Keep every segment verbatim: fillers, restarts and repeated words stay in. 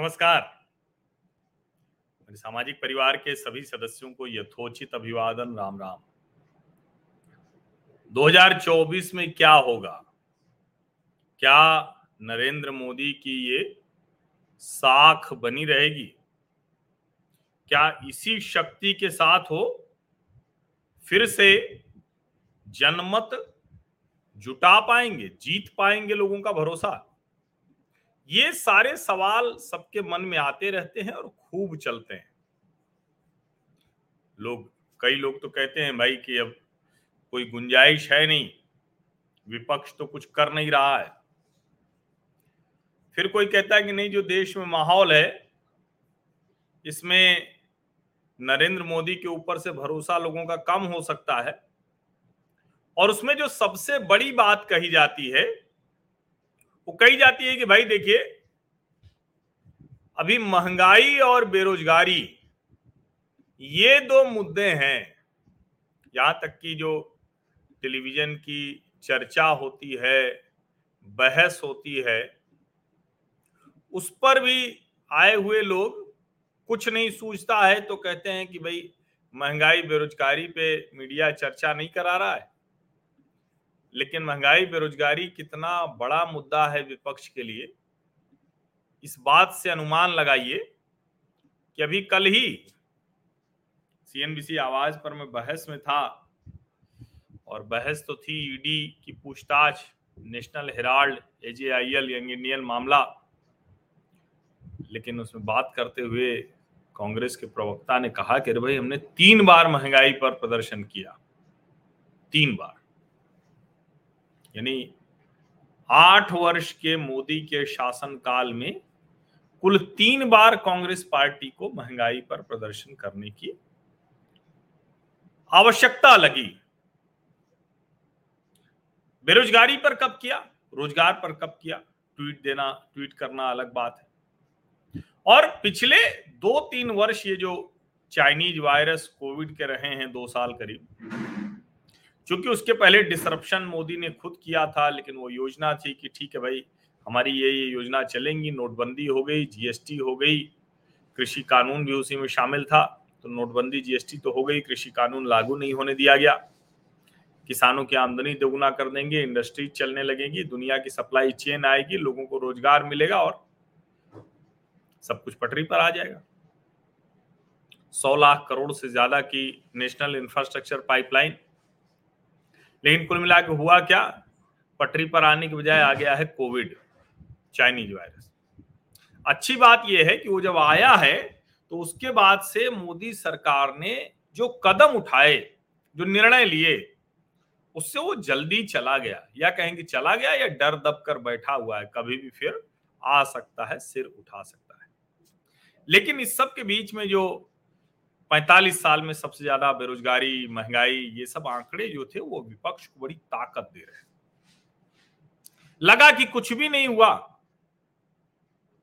नमस्कार। मेरे सामाजिक परिवार के सभी सदस्यों को यथोचित अभिवादन, राम राम। दो हज़ार चौबीस में क्या होगा? क्या नरेंद्र मोदी की ये साख बनी रहेगी? क्या इसी शक्ति के साथ हो फिर से जनमत जुटा पाएंगे, जीत पाएंगे लोगों का भरोसा? ये सारे सवाल सबके मन में आते रहते हैं और खूब चलते हैं। लोग कई लोग तो कहते हैं भाई कि अब कोई गुंजाइश है नहीं, विपक्ष तो कुछ कर नहीं रहा है। फिर कोई कहता है कि नहीं, जो देश में माहौल है इसमें नरेंद्र मोदी के ऊपर से भरोसा लोगों का कम हो सकता है। और उसमें जो सबसे बड़ी बात कही जाती है वो कही जाती है कि भाई देखिए, अभी महंगाई और बेरोजगारी ये दो मुद्दे हैं। यहां तक कि जो टेलीविजन की चर्चा होती है, बहस होती है, उस पर भी आए हुए लोग कुछ नहीं सूझता है तो कहते हैं कि भाई महंगाई बेरोजगारी पे मीडिया चर्चा नहीं करा रहा है। लेकिन महंगाई बेरोजगारी कितना बड़ा मुद्दा है विपक्ष के लिए, इस बात से अनुमान लगाइए कि अभी कल ही सीएनबीसी आवाज़ पर मैं बहस में था, और बहस तो थी ईडी की पूछताछ, National Herald, AJIL, Young Indian मामला। लेकिन उसमें बात करते हुए कांग्रेस के प्रवक्ता ने कहा कि अरे भाई, हमने तीन बार महंगाई पर प्रदर्शन किया, तीन बार यानी आठ वर्ष के मोदी के शासनकाल में कुल तीन बार कांग्रेस पार्टी को महंगाई पर प्रदर्शन करने की आवश्यकता लगी। बेरोजगारी पर कब किया, रोजगार पर कब किया? ट्वीट देना, ट्वीट करना अलग बात है। और पिछले दो तीन वर्ष ये जो चाइनीज वायरस कोविड के रहे हैं, दो साल करीब, क्योंकि उसके पहले डिसरप्शन मोदी ने खुद किया था, लेकिन वो योजना थी कि ठीक है भाई, हमारी ये ये योजना चलेंगी। नोटबंदी हो गई, जीएसटी हो गई, कृषि कानून भी उसी में शामिल था। तो नोटबंदी, जीएसटी तो हो गई, कृषि कानून लागू नहीं होने दिया गया। किसानों की आमदनी दोगुना कर देंगे, इंडस्ट्री चलने लगेगी, दुनिया की सप्लाई चेन आएगी, लोगों को रोजगार मिलेगा और सब कुछ पटरी पर आ जाएगा। सौ लाख करोड़ से ज्यादा की नेशनल इंफ्रास्ट्रक्चर पाइपलाइन। लेकिन कुल मिलाकर हुआ क्या? पटरी पर आने के बजाय आ गया है कोविड, चाइनीज वायरस। अच्छी बात यह है कि वो जब आया है तो उसके बाद से मोदी सरकार ने जो कदम उठाए, जो निर्णय लिए, उससे वो जल्दी चला गया, या कहेंगे चला गया या डर दब कर बैठा हुआ है, कभी भी फिर आ सकता है, सिर उठा सकता है। लेकिन इस सब के बीच में जो पैंतालीस साल में सबसे ज्यादा बेरोजगारी, महंगाई, ये सब आंकड़े जो थे वो विपक्ष को बड़ी ताकत दे रहे। लगा कि कुछ भी नहीं हुआ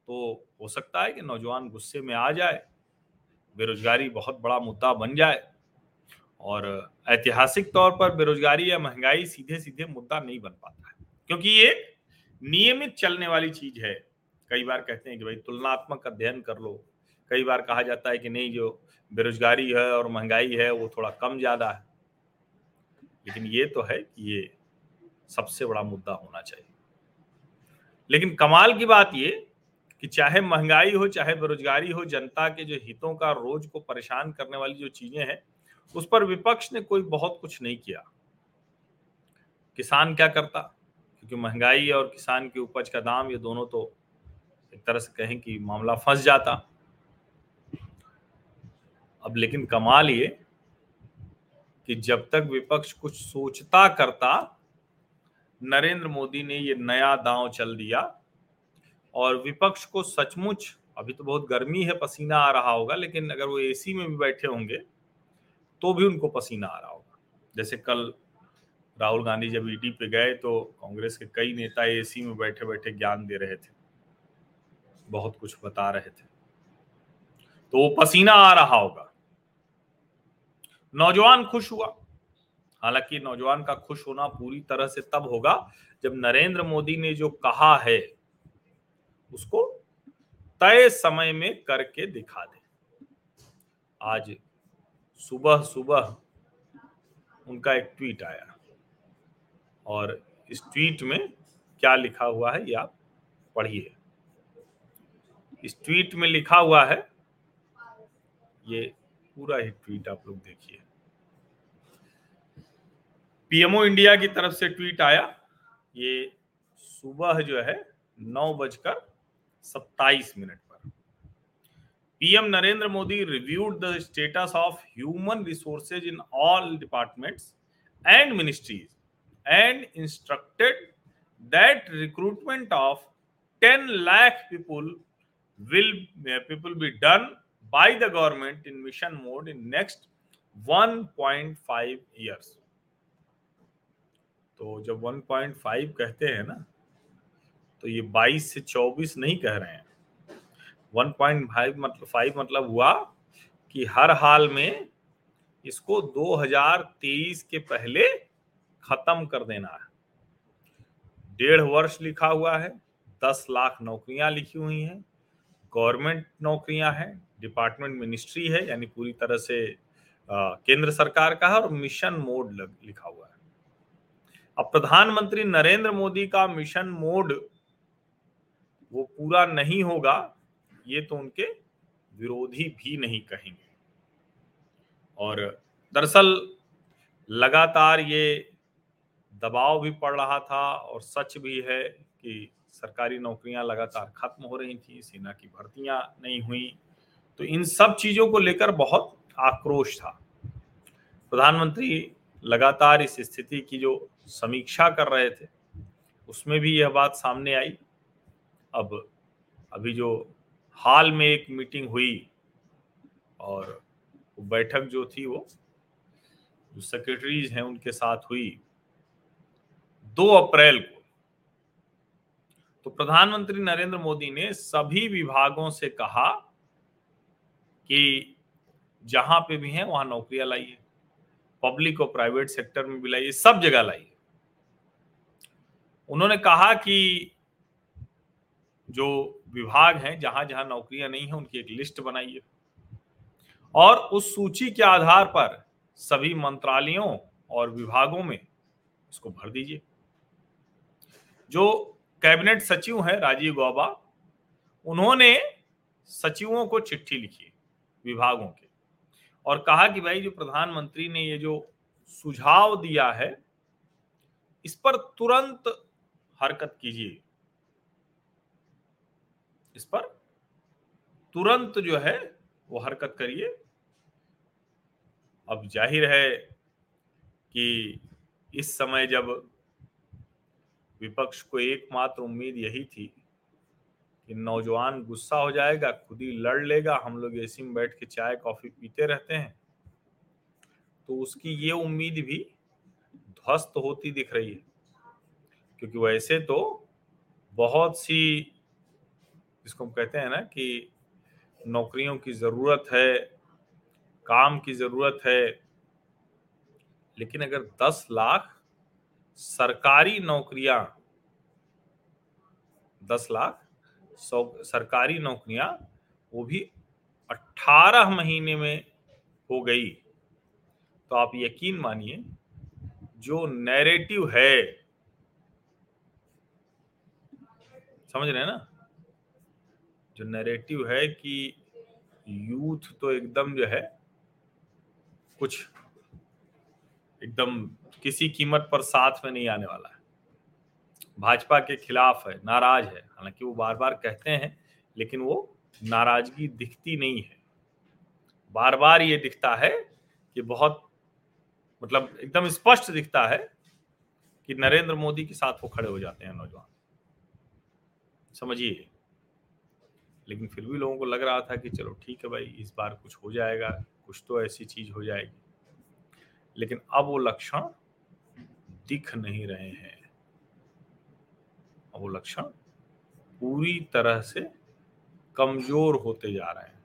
तो हो सकता है कि नौजवान गुस्से में आ जाए, बेरोजगारी बहुत बड़ा मुद्दा बन जाए। और ऐतिहासिक तौर पर बेरोजगारी या महंगाई सीधे सीधे मुद्दा नहीं बन पाता है, क्योंकि ये नियमित चलने वाली चीज है। कई बार कहते हैं कि भाई तुलनात्मक अध्ययन कर लो, कई बार कहा जाता है कि नहीं, जो बेरोजगारी है और महंगाई है वो थोड़ा कम ज्यादा है। लेकिन ये तो है कि ये सबसे बड़ा मुद्दा होना चाहिए। लेकिन कमाल की बात ये कि चाहे महंगाई हो, चाहे बेरोजगारी हो, जनता के जो हितों का, रोज को परेशान करने वाली जो चीजें हैं, उस पर विपक्ष ने कोई बहुत कुछ नहीं किया। किसान क्या करता, क्योंकि महंगाई और किसान की उपज का दाम, ये दोनों तो एक तरह से कहें कि मामला फंस जाता। अब लेकिन कमाल ये कि जब तक विपक्ष कुछ सोचता करता, नरेंद्र मोदी ने ये नया दांव चल दिया। और विपक्ष को सचमुच, अभी तो बहुत गर्मी है, पसीना आ रहा होगा, लेकिन अगर वो एसी में भी बैठे होंगे तो भी उनको पसीना आ रहा होगा। जैसे कल राहुल गांधी जब ईडी पे गए तो कांग्रेस के कई नेता एसी में बैठे बैठे ज्ञान दे रहे थे, बहुत कुछ बता रहे थे, तो वो पसीना आ रहा होगा। नौजवान खुश हुआ। हालांकि नौजवान का खुश होना पूरी तरह से तब होगा जब नरेंद्र मोदी ने जो कहा है उसको तय समय में करके दिखा दें। आज सुबह सुबह उनका एक ट्वीट आया और इस ट्वीट में क्या लिखा हुआ है ये आप पढ़िए। इस ट्वीट में लिखा हुआ है, ये पूरा ही ट्वीट आप लोग देखिए। पीएमओ इंडिया की तरफ से ट्वीट आया, ये सुबह जो है नौ बजकर सत्ताईस मिनट पर। PM Narendra Modi reviewed the status of human resources in all departments and ministries and instructed that recruitment of ten lakh people will people be done by the government in mission mode in next one point five years। तो जब one point five कहते हैं ना, तो ये बाईस से चौबीस नहीं कह रहे हैं। one point five मतलब five मतलब हुआ कि हर हाल में इसको दो हज़ार तेईस के पहले खत्म कर देना है। डेढ़ वर्ष लिखा हुआ है, दस लाख नौकरियां लिखी हुई हैं, गवर्नमेंट नौकरियां हैं, डिपार्टमेंट मिनिस्ट्री है, यानी पूरी तरह से आ, केंद्र सरकार का है, और मिशन मोड लग, लिखा हुआ है। अब प्रधानमंत्री नरेंद्र मोदी का मिशन मोड वो पूरा नहीं होगा, ये तो उनके विरोधी भी नहीं कहेंगे। और दरअसल लगातार ये दबाव भी पड़ रहा था और सच भी है कि सरकारी नौकरियां लगातार खत्म हो रही थी, सेना की भर्तियां नहीं हुई, तो इन सब चीज़ों को लेकर बहुत आक्रोश था। प्रधानमंत्री लगातार इस स्थिति की जो समीक्षा कर रहे थे उसमें भी यह बात सामने आई। अब अभी जो हाल में एक मीटिंग हुई और बैठक जो थी वो जो सेक्रेटरीज हैं उनके साथ हुई दो अप्रैल को, तो प्रधानमंत्री नरेंद्र मोदी ने सभी विभागों से कहा कि जहां पे भी हैं वहां नौकरियां लाइए, पब्लिक और प्राइवेट सेक्टर में भी लाइए, सब जगह लाइए। उन्होंने कहा कि जो विभाग हैं जहां जहां नौकरियां नहीं हैं उनकी एक लिस्ट बनाइए और उस सूची के आधार पर सभी मंत्रालयों और विभागों में इसको भर दीजिए। जो कैबिनेट सचिव हैं राजीव गौबा, उन्होंने सचिवों को चिट्ठी लिखी विभागों के और कहा कि भाई जो प्रधानमंत्री ने ये जो सुझाव दिया है इस पर तुरंत हरकत कीजिए, इस पर तुरंत जो है वो हरकत करिए। अब जाहिर है कि इस समय जब विपक्ष को एकमात्र उम्मीद यही थी कि नौजवान गुस्सा हो जाएगा, खुद ही लड़ लेगा, हम लोग एसी में बैठ के चाय कॉफी पीते रहते हैं, तो उसकी ये उम्मीद भी ध्वस्त होती दिख रही है। क्योंकि वैसे तो बहुत सी, जिसको हम कहते हैं ना कि नौकरियों की ज़रूरत है, काम की जरूरत है, लेकिन अगर दस लाख सरकारी नौकरियां दस लाख सरकारी नौकरियां वो भी अठारह महीने में हो गई, तो आप यकीन मानिए जो नैरेटिव है, समझ रहे हैं ना, जो नैरेटिव है कि यूथ तो एकदम जो है कुछ एकदम किसी कीमत पर साथ में नहीं आने वाला है, भाजपा के खिलाफ है, नाराज है, हालांकि वो बार बार कहते हैं लेकिन वो नाराजगी दिखती नहीं है। बार बार ये दिखता है कि बहुत मतलब एकदम स्पष्ट दिखता है कि नरेंद्र मोदी के साथ वो खड़े हो जाते हैं नौजवान, समझिए। लेकिन फिर भी लोगों को लग रहा था कि चलो ठीक है भाई, इस बार कुछ हो जाएगा, कुछ तो ऐसी चीज हो जाएगी, लेकिन अब वो लक्षण दिख नहीं रहे हैं। अब वो लक्षण पूरी तरह से कमजोर होते जा रहे हैं।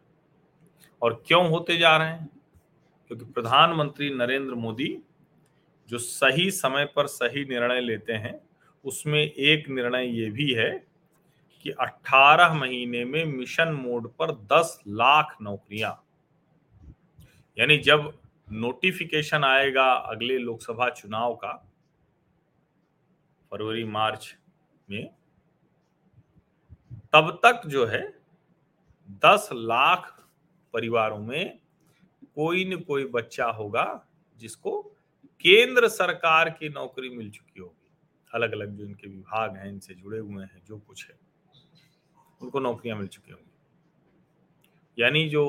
और क्यों होते जा रहे हैं? क्योंकि प्रधानमंत्री नरेंद्र मोदी जो सही समय पर सही निर्णय लेते हैं उसमें एक निर्णय ये भी है कि अठारह महीने में मिशन मोड पर दस लाख नौकरियां, यानी जब नोटिफिकेशन आएगा अगले लोकसभा चुनाव का फरवरी मार्च में, तब तक जो है दस लाख परिवारों में कोई न कोई बच्चा होगा जिसको केंद्र सरकार की नौकरी मिल चुकी होगी। अलग अलग जो इनके विभाग हैं, इनसे जुड़े हुए हैं, जो कुछ है, उनको नौकरियां मिल चुकी होंगी। यानी जो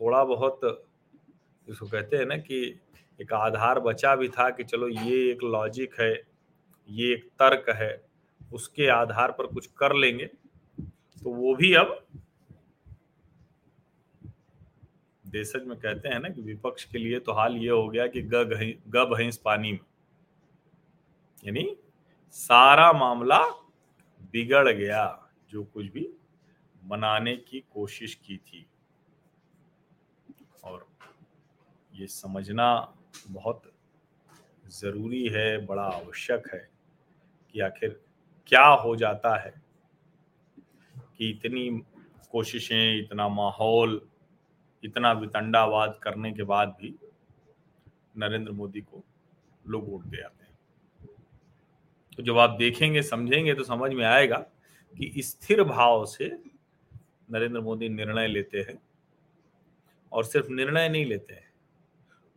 थोड़ा बहुत जिसको कहते हैं ना कि एक आधार बचा भी था कि चलो ये एक लॉजिक है, ये एक तर्क है, उसके आधार पर कुछ कर लेंगे, तो वो भी अब देशज में कहते हैं ना कि विपक्ष के लिए तो हाल ये हो गया कि ग भैंस पानी में, यानी सारा मामला बिगड़ गया जो कुछ भी बनाने की कोशिश की थी। और ये समझना बहुत जरूरी है, बड़ा आवश्यक है कि आखिर क्या हो जाता है कि इतनी कोशिशें, इतना माहौल, इतना वितंडावाद करने के बाद भी नरेंद्र मोदी को लोग वोट दे आते हैं। तो जब आप देखेंगे, समझेंगे, तो समझ में आएगा कि स्थिर भाव से नरेंद्र मोदी निर्णय लेते हैं, और सिर्फ निर्णय नहीं लेते हैं,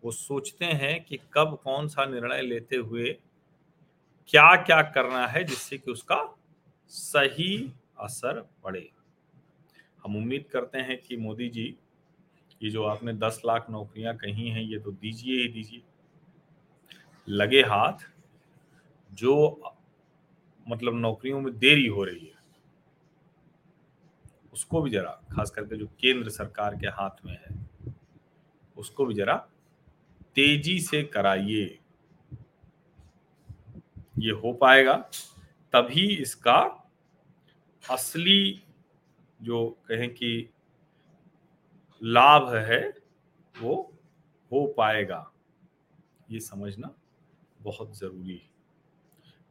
वो सोचते हैं कि कब कौन सा निर्णय लेते हुए क्या क्या करना है जिससे कि उसका सही असर पड़े। हम उम्मीद करते हैं कि मोदी जी, ये जो आपने दस लाख नौकरियां कही हैं, ये तो दीजिए ही दीजिए, लगे हाथ। जो मतलब नौकरियों में देरी हो रही है उसको भी जरा, खास करके जो केंद्र सरकार के हाथ में है, उसको भी जरा तेजी से कराइए। ये हो पाएगा तभी इसका असली जो कहें कि लाभ है वो हो पाएगा। ये समझना बहुत जरूरी है।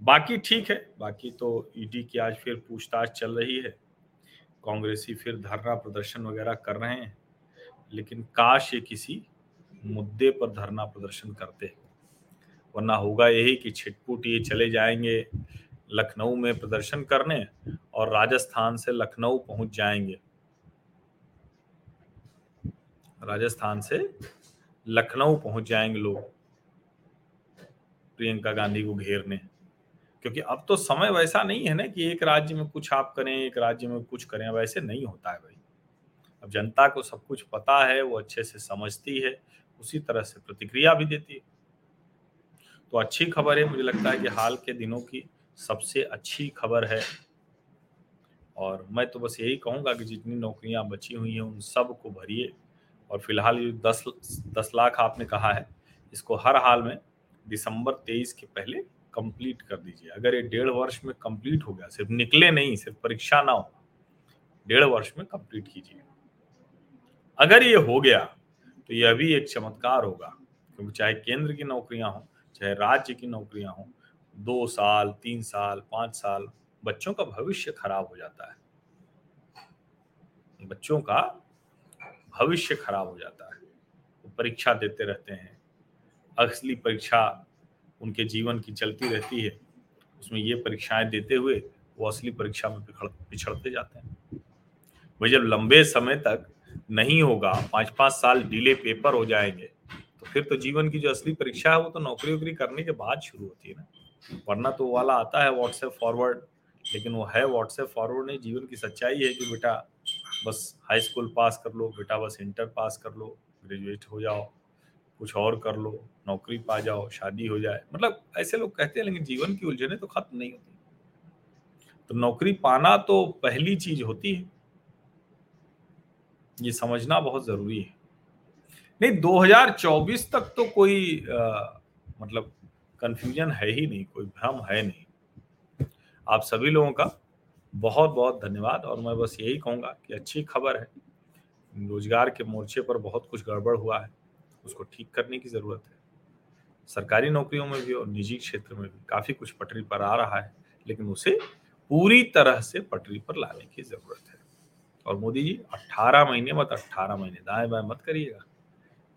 बाकी ठीक है, बाकी तो ईडी की आज फिर पूछताछ चल रही है, कांग्रेसी फिर धरना प्रदर्शन वगैरह कर रहे हैं, लेकिन काश ये किसी मुद्दे पर धरना प्रदर्शन करते, वरना होगा यही कि छिटपुट ये चले जाएंगे लखनऊ में प्रदर्शन करने और राजस्थान से लखनऊ पहुंच जाएंगे, राजस्थान से लखनऊ पहुंच जाएंगे लोग प्रियंका गांधी को घेरने। क्योंकि अब तो समय वैसा नहीं है ना कि एक राज्य में कुछ आप करें, एक राज्य में कुछ करें, वैसे नहीं होता है भाई। अब जनता को सब कुछ पता है, वो अच्छे से समझती है, उसी तरह से प्रतिक्रिया भी देती है। तो अच्छी खबर है, मुझे लगता है कि हाल के दिनों की सबसे अच्छी खबर है। और मैं तो बस यही कहूँगा कि जितनी नौकरियाँ बची हुई हैं उन सब को भरिए, और फिलहाल ये दस दस लाख आपने कहा है, इसको हर हाल में दिसंबर तेईस के पहले कंप्लीट कर दीजिए। अगर ये डेढ़ वर्ष में कंप्लीट हो गया, सिर्फ निकले नहीं, सिर्फ परीक्षा ना हो, डेढ़ वर्ष में कंप्लीट कीजिए। अगर ये हो गया तो यह भी एक चमत्कार होगा, क्योंकि चाहे केंद्र की नौकरियां हों, चाहे राज्य की नौकरियां हों, दो साल तीन साल पांच साल बच्चों का भविष्य खराब हो जाता है, बच्चों का भविष्य खराब हो जाता है। वो परीक्षा देते रहते हैं, असली परीक्षा उनके जीवन की चलती रहती है, उसमें ये परीक्षाएं देते हुए वो असली परीक्षा में पिछड़ पिछड़ते जाते हैं। वह जब लंबे समय तक नहीं होगा, पाँच पाँच साल डिले पेपर हो जाएंगे, तो फिर तो जीवन की जो असली परीक्षा है वो तो नौकरी वोकरी करने के बाद शुरू होती है ना। वरना तो वाला आता है व्हाट्सएप फॉरवर्ड, लेकिन वो है व्हाट्सएप फॉरवर्ड नहीं, जीवन की सच्चाई है कि बेटा बस हाई स्कूल पास कर लो, बेटा बस इंटर पास कर लो, ग्रेजुएट हो जाओ, कुछ और कर लो, नौकरी पा जाओ, शादी हो जाए, मतलब ऐसे लोग कहते हैं, लेकिन जीवन की उलझने तो खत्म नहीं होती। तो नौकरी पाना तो पहली चीज होती है, ये समझना बहुत जरूरी है। नहीं, दो हज़ार चौबीस तक तो कोई आ, मतलब कंफ्यूजन है ही नहीं, कोई भ्रम है नहीं। आप सभी लोगों का बहुत बहुत धन्यवाद। और मैं बस यही कहूँगा कि अच्छी खबर है, रोजगार के मोर्चे पर बहुत कुछ गड़बड़ हुआ है, उसको ठीक करने की जरूरत है। सरकारी नौकरियों में भी और निजी क्षेत्र में भी काफी कुछ पटरी पर आ रहा है, लेकिन उसे पूरी तरह से पटरी पर लाने की जरूरत है। और मोदी जी अठारह महीने मत अठारह महीने दाएं बाएं मत करिएगा,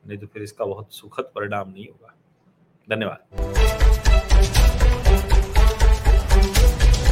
नहीं तो फिर इसका बहुत सुखद परिणाम नहीं होगा। धन्यवाद।